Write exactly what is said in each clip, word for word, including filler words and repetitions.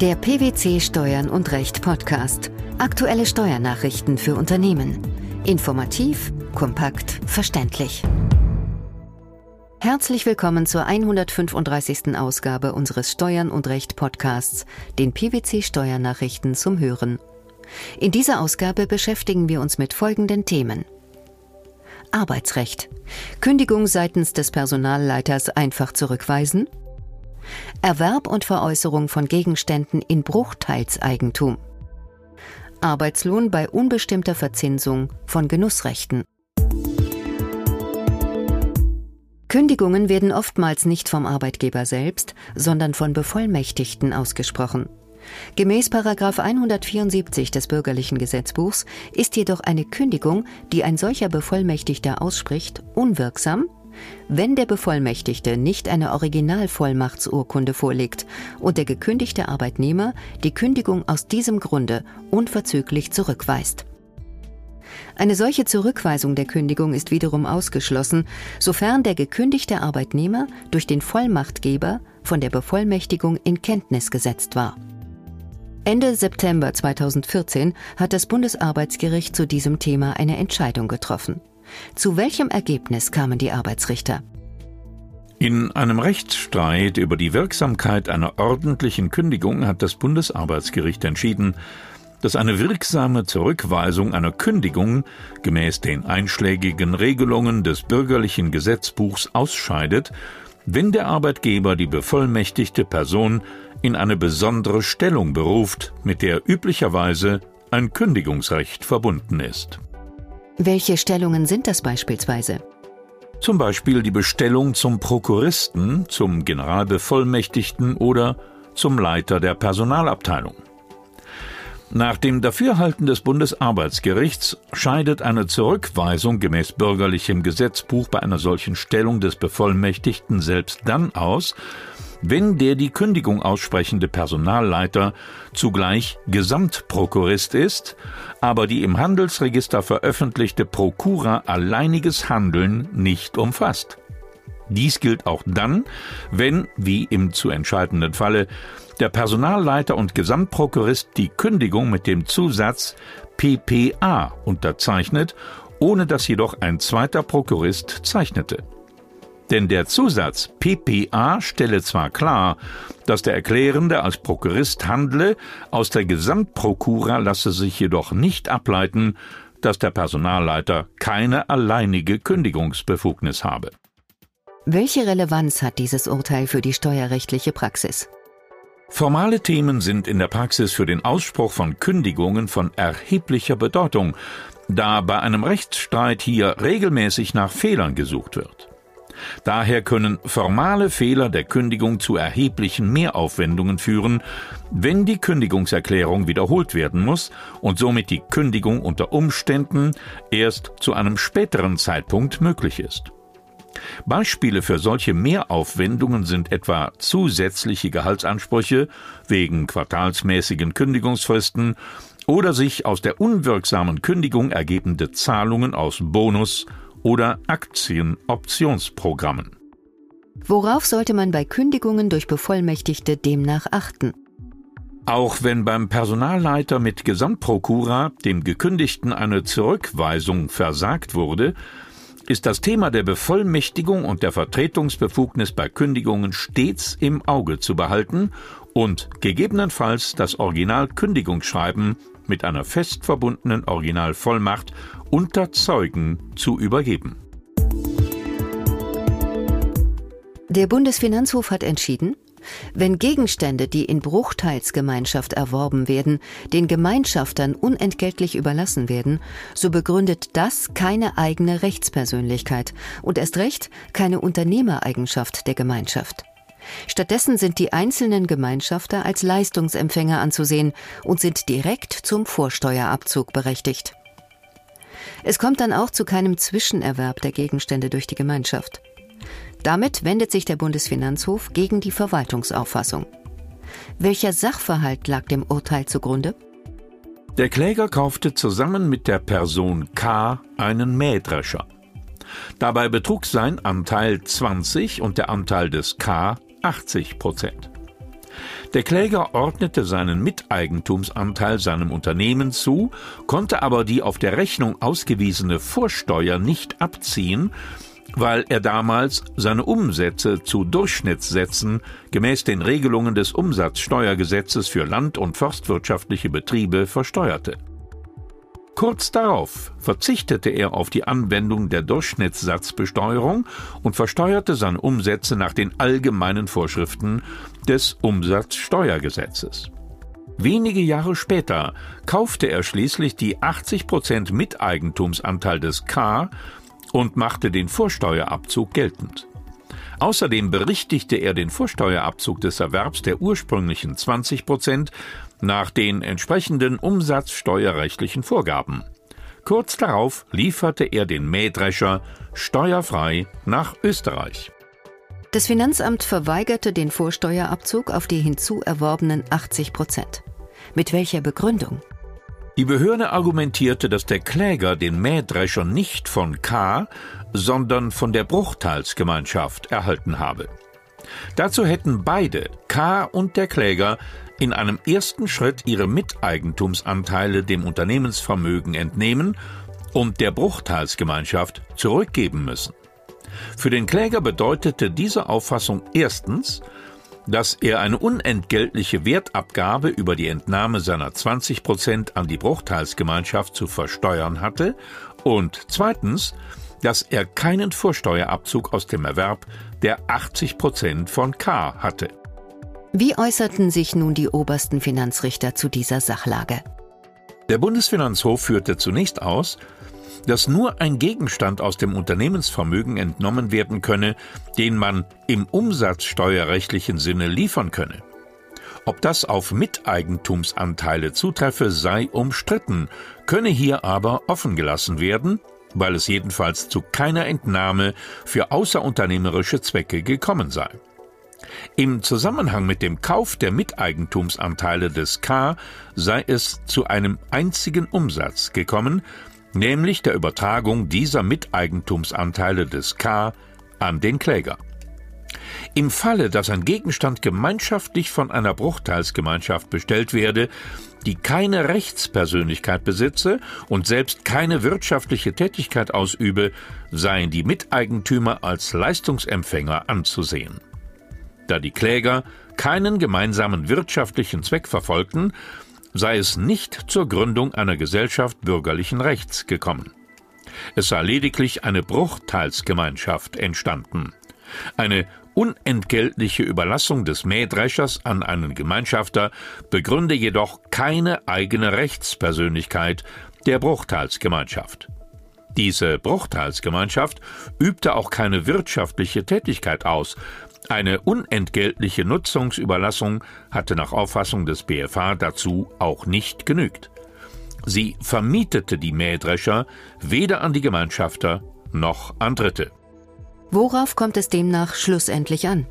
Der P W C Steuern und Recht Podcast. Aktuelle Steuernachrichten für Unternehmen. Informativ, kompakt, verständlich. Herzlich willkommen zur hundertfünfunddreißigsten Ausgabe unseres Steuern und Recht Podcasts, den P W C Steuernachrichten zum Hören. In dieser Ausgabe beschäftigen wir uns mit folgenden Themen. Arbeitsrecht. Kündigung seitens des Personalleiters einfach zurückweisen? Erwerb und Veräußerung von Gegenständen in Bruchteilseigentum. Arbeitslohn bei unbestimmter Verzinsung von Genussrechten. Kündigungen werden oftmals nicht vom Arbeitgeber selbst, sondern von Bevollmächtigten ausgesprochen. Gemäß Paragraph hundertvierundsiebzig des Bürgerlichen Gesetzbuchs ist jedoch eine Kündigung, die ein solcher Bevollmächtigter ausspricht, unwirksam, wenn der Bevollmächtigte nicht eine Originalvollmachtsurkunde vorlegt und der gekündigte Arbeitnehmer die Kündigung aus diesem Grunde unverzüglich zurückweist. Eine solche Zurückweisung der Kündigung ist wiederum ausgeschlossen, sofern der gekündigte Arbeitnehmer durch den Vollmachtgeber von der Bevollmächtigung in Kenntnis gesetzt war. Ende September zweitausendvierzehn hat das Bundesarbeitsgericht zu diesem Thema eine Entscheidung getroffen. Zu welchem Ergebnis kamen die Arbeitsrichter? In einem Rechtsstreit über die Wirksamkeit einer ordentlichen Kündigung hat das Bundesarbeitsgericht entschieden, dass eine wirksame Zurückweisung einer Kündigung gemäß den einschlägigen Regelungen des Bürgerlichen Gesetzbuchs ausscheidet, wenn der Arbeitgeber die bevollmächtigte Person in eine besondere Stellung beruft, mit der üblicherweise ein Kündigungsrecht verbunden ist. Welche Stellungen sind das beispielsweise? Zum Beispiel die Bestellung zum Prokuristen, zum Generalbevollmächtigten oder zum Leiter der Personalabteilung. Nach dem Dafürhalten des Bundesarbeitsgerichts scheidet eine Zurückweisung gemäß bürgerlichem Gesetzbuch bei einer solchen Stellung des Bevollmächtigten selbst dann aus, wenn der die Kündigung aussprechende Personalleiter zugleich Gesamtprokurist ist, aber die im Handelsregister veröffentlichte Prokura alleiniges Handeln nicht umfasst. Dies gilt auch dann, wenn, wie im zu entscheidenden Falle, der Personalleiter und Gesamtprokurist die Kündigung mit dem Zusatz P P A unterzeichnet, ohne dass jedoch ein zweiter Prokurist zeichnete. Denn der Zusatz P P A stelle zwar klar, dass der Erklärende als Prokurist handle, aus der Gesamtprokura lasse sich jedoch nicht ableiten, dass der Personalleiter keine alleinige Kündigungsbefugnis habe. Welche Relevanz hat dieses Urteil für die steuerrechtliche Praxis? Formale Themen sind in der Praxis für den Ausspruch von Kündigungen von erheblicher Bedeutung, da bei einem Rechtsstreit hier regelmäßig nach Fehlern gesucht wird. Daher können formale Fehler der Kündigung zu erheblichen Mehraufwendungen führen, wenn die Kündigungserklärung wiederholt werden muss und somit die Kündigung unter Umständen erst zu einem späteren Zeitpunkt möglich ist. Beispiele für solche Mehraufwendungen sind etwa zusätzliche Gehaltsansprüche wegen quartalsmäßigen Kündigungsfristen oder sich aus der unwirksamen Kündigung ergebende Zahlungen aus Bonus- oder Aktienoptionsprogrammen. Worauf sollte man bei Kündigungen durch Bevollmächtigte demnach achten? Auch wenn beim Personalleiter mit Gesamtprokura dem Gekündigten eine Zurückweisung versagt wurde, ist das Thema der Bevollmächtigung und der Vertretungsbefugnis bei Kündigungen stets im Auge zu behalten und gegebenenfalls das Originalkündigungsschreiben mit einer fest verbundenen Originalvollmacht unter Zeugen zu übergeben. Der Bundesfinanzhof hat entschieden, wenn Gegenstände, die in Bruchteilsgemeinschaft erworben werden, den Gemeinschaftern unentgeltlich überlassen werden, so begründet das keine eigene Rechtspersönlichkeit und erst recht keine Unternehmereigenschaft der Gemeinschaft. Stattdessen sind die einzelnen Gemeinschafter als Leistungsempfänger anzusehen und sind direkt zum Vorsteuerabzug berechtigt. Es kommt dann auch zu keinem Zwischenerwerb der Gegenstände durch die Gemeinschaft. Damit wendet sich der Bundesfinanzhof gegen die Verwaltungsauffassung. Welcher Sachverhalt lag dem Urteil zugrunde? Der Kläger kaufte zusammen mit der Person K einen Mähdrescher. Dabei betrug sein Anteil zwanzig und der Anteil des K achtzig Prozent. Der Kläger ordnete seinen Miteigentumsanteil seinem Unternehmen zu, konnte aber die auf der Rechnung ausgewiesene Vorsteuer nicht abziehen, weil er damals seine Umsätze zu Durchschnittssätzen gemäß den Regelungen des Umsatzsteuergesetzes für land- und forstwirtschaftliche Betriebe versteuerte. Kurz darauf verzichtete er auf die Anwendung der Durchschnittssatzbesteuerung und versteuerte seine Umsätze nach den allgemeinen Vorschriften des Umsatzsteuergesetzes. Wenige Jahre später kaufte er schließlich die achtzig Prozent Miteigentumsanteil des K und machte den Vorsteuerabzug geltend. Außerdem berichtigte er den Vorsteuerabzug des Erwerbs der ursprünglichen zwanzig Prozent nach den entsprechenden umsatzsteuerrechtlichen Vorgaben. Kurz darauf lieferte er den Mähdrescher steuerfrei nach Österreich. Das Finanzamt verweigerte den Vorsteuerabzug auf die hinzuerworbenen achtzig Prozent. Mit welcher Begründung? Die Behörde argumentierte, dass der Kläger den Mähdrescher nicht von K, sondern von der Bruchteilsgemeinschaft erhalten habe. Dazu hätten beide, K und der Kläger, in einem ersten Schritt ihre Miteigentumsanteile dem Unternehmensvermögen entnehmen und der Bruchteilsgemeinschaft zurückgeben müssen. Für den Kläger bedeutete diese Auffassung erstens, dass er eine unentgeltliche Wertabgabe über die Entnahme seiner zwanzig Prozent an die Bruchteilsgemeinschaft zu versteuern hatte und zweitens, dass er keinen Vorsteuerabzug aus dem Erwerb der achtzig Prozent von K hatte. Wie äußerten sich nun die obersten Finanzrichter zu dieser Sachlage? Der Bundesfinanzhof führte zunächst aus, dass nur ein Gegenstand aus dem Unternehmensvermögen entnommen werden könne, den man im umsatzsteuerrechtlichen Sinne liefern könne. Ob das auf Miteigentumsanteile zutreffe, sei umstritten, könne hier aber offen gelassen werden, weil es jedenfalls zu keiner Entnahme für außerunternehmerische Zwecke gekommen sei. Im Zusammenhang mit dem Kauf der Miteigentumsanteile des K sei es zu einem einzigen Umsatz gekommen, nämlich der Übertragung dieser Miteigentumsanteile des K an den Kläger. Im Falle, dass ein Gegenstand gemeinschaftlich von einer Bruchteilsgemeinschaft bestellt werde, die keine Rechtspersönlichkeit besitze und selbst keine wirtschaftliche Tätigkeit ausübe, seien die Miteigentümer als Leistungsempfänger anzusehen. Da die Kläger keinen gemeinsamen wirtschaftlichen Zweck verfolgten, sei es nicht zur Gründung einer Gesellschaft bürgerlichen Rechts gekommen. Es sei lediglich eine Bruchteilsgemeinschaft entstanden. Eine unentgeltliche Überlassung des Mähdreschers an einen Gemeinschafter begründe jedoch keine eigene Rechtspersönlichkeit der Bruchteilsgemeinschaft. Diese Bruchteilsgemeinschaft übte auch keine wirtschaftliche Tätigkeit aus. Eine unentgeltliche Nutzungsüberlassung hatte nach Auffassung des B F H dazu auch nicht genügt. Sie vermietete die Mähdrescher weder an die Gemeinschafter noch an Dritte. Worauf kommt es demnach schlussendlich an?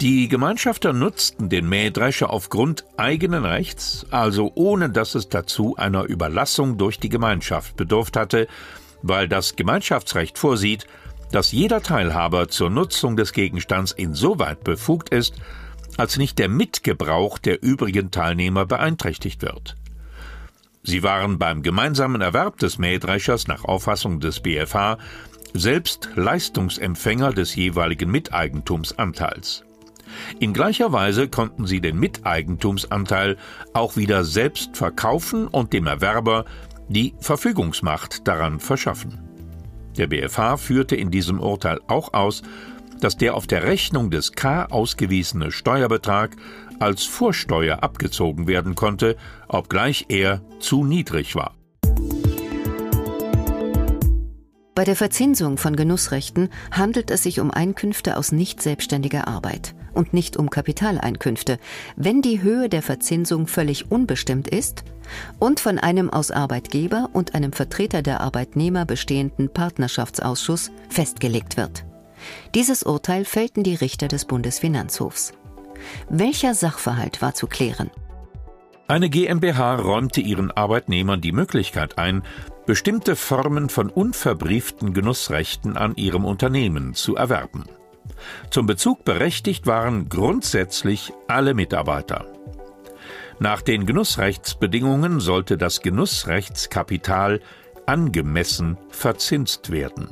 Die Gemeinschafter nutzten den Mähdrescher aufgrund eigenen Rechts, also ohne dass es dazu einer Überlassung durch die Gemeinschaft bedurft hatte, weil das Gemeinschaftsrecht vorsieht, dass jeder Teilhaber zur Nutzung des Gegenstands insoweit befugt ist, als nicht der Mitgebrauch der übrigen Teilnehmer beeinträchtigt wird. Sie waren beim gemeinsamen Erwerb des Mähdreschers nach Auffassung des B F H selbst Leistungsempfänger des jeweiligen Miteigentumsanteils. In gleicher Weise konnten sie den Miteigentumsanteil auch wieder selbst verkaufen und dem Erwerber die Verfügungsmacht daran verschaffen. Der B F H führte in diesem Urteil auch aus, dass der auf der Rechnung des K ausgewiesene Steuerbetrag als Vorsteuer abgezogen werden konnte, obgleich er zu niedrig war. Bei der Verzinsung von Genussrechten handelt es sich um Einkünfte aus nicht selbstständiger Arbeit und nicht um Kapitaleinkünfte, wenn die Höhe der Verzinsung völlig unbestimmt ist und von einem aus Arbeitgeber und einem Vertreter der Arbeitnehmer bestehenden Partnerschaftsausschuss festgelegt wird. Dieses Urteil fällten die Richter des Bundesfinanzhofs. Welcher Sachverhalt war zu klären? Eine GmbH räumte ihren Arbeitnehmern die Möglichkeit ein, bestimmte Formen von unverbrieften Genussrechten an ihrem Unternehmen zu erwerben. Zum Bezug berechtigt waren grundsätzlich alle Mitarbeiter. Nach den Genussrechtsbedingungen sollte das Genussrechtskapital angemessen verzinst werden.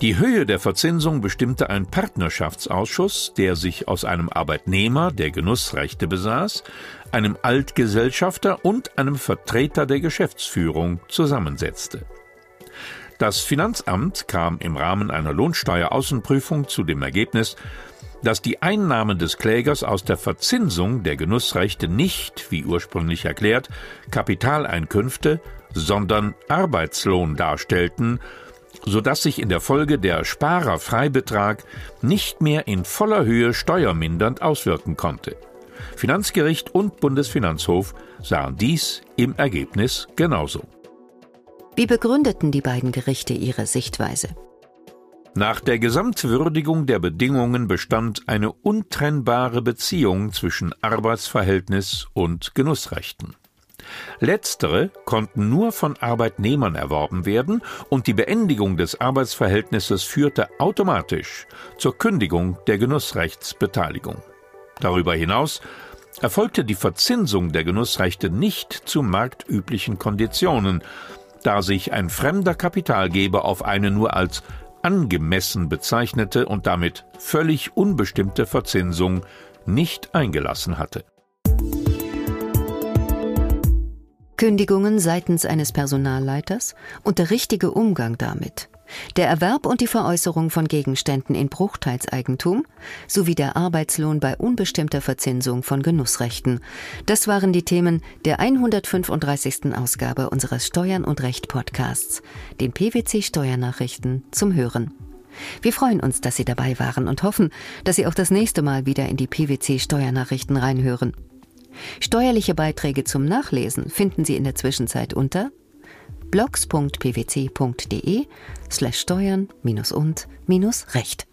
Die Höhe der Verzinsung bestimmte ein Partnerschaftsausschuss, der sich aus einem Arbeitnehmer, der Genussrechte besaß, einem Altgesellschafter und einem Vertreter der Geschäftsführung zusammensetzte. Das Finanzamt kam im Rahmen einer Lohnsteueraußenprüfung zu dem Ergebnis, dass die Einnahmen des Klägers aus der Verzinsung der Genussrechte nicht, wie ursprünglich erklärt, Kapitaleinkünfte, sondern Arbeitslohn darstellten, sodass sich in der Folge der Sparerfreibetrag nicht mehr in voller Höhe steuermindernd auswirken konnte. Finanzgericht und Bundesfinanzhof sahen dies im Ergebnis genauso. Wie begründeten die beiden Gerichte ihre Sichtweise? Nach der Gesamtwürdigung der Bedingungen bestand eine untrennbare Beziehung zwischen Arbeitsverhältnis und Genussrechten. Letztere konnten nur von Arbeitnehmern erworben werden und die Beendigung des Arbeitsverhältnisses führte automatisch zur Kündigung der Genussrechtsbeteiligung. Darüber hinaus erfolgte die Verzinsung der Genussrechte nicht zu marktüblichen Konditionen, da sich ein fremder Kapitalgeber auf eine nur als angemessen bezeichnete und damit völlig unbestimmte Verzinsung nicht eingelassen hatte. Kündigungen seitens eines Personalleiters und der richtige Umgang damit, der Erwerb und die Veräußerung von Gegenständen in Bruchteilseigentum sowie der Arbeitslohn bei unbestimmter Verzinsung von Genussrechten. Das waren die Themen der hundertfünfunddreißigsten Ausgabe unseres Steuern und Recht Podcasts, den P W C Steuernachrichten zum Hören. Wir freuen uns, dass Sie dabei waren und hoffen, dass Sie auch das nächste Mal wieder in die P W C Steuernachrichten reinhören. Steuerliche Beiträge zum Nachlesen finden Sie in der Zwischenzeit unter blogs punkt p w c punkt d e slash steuern minus und minus recht.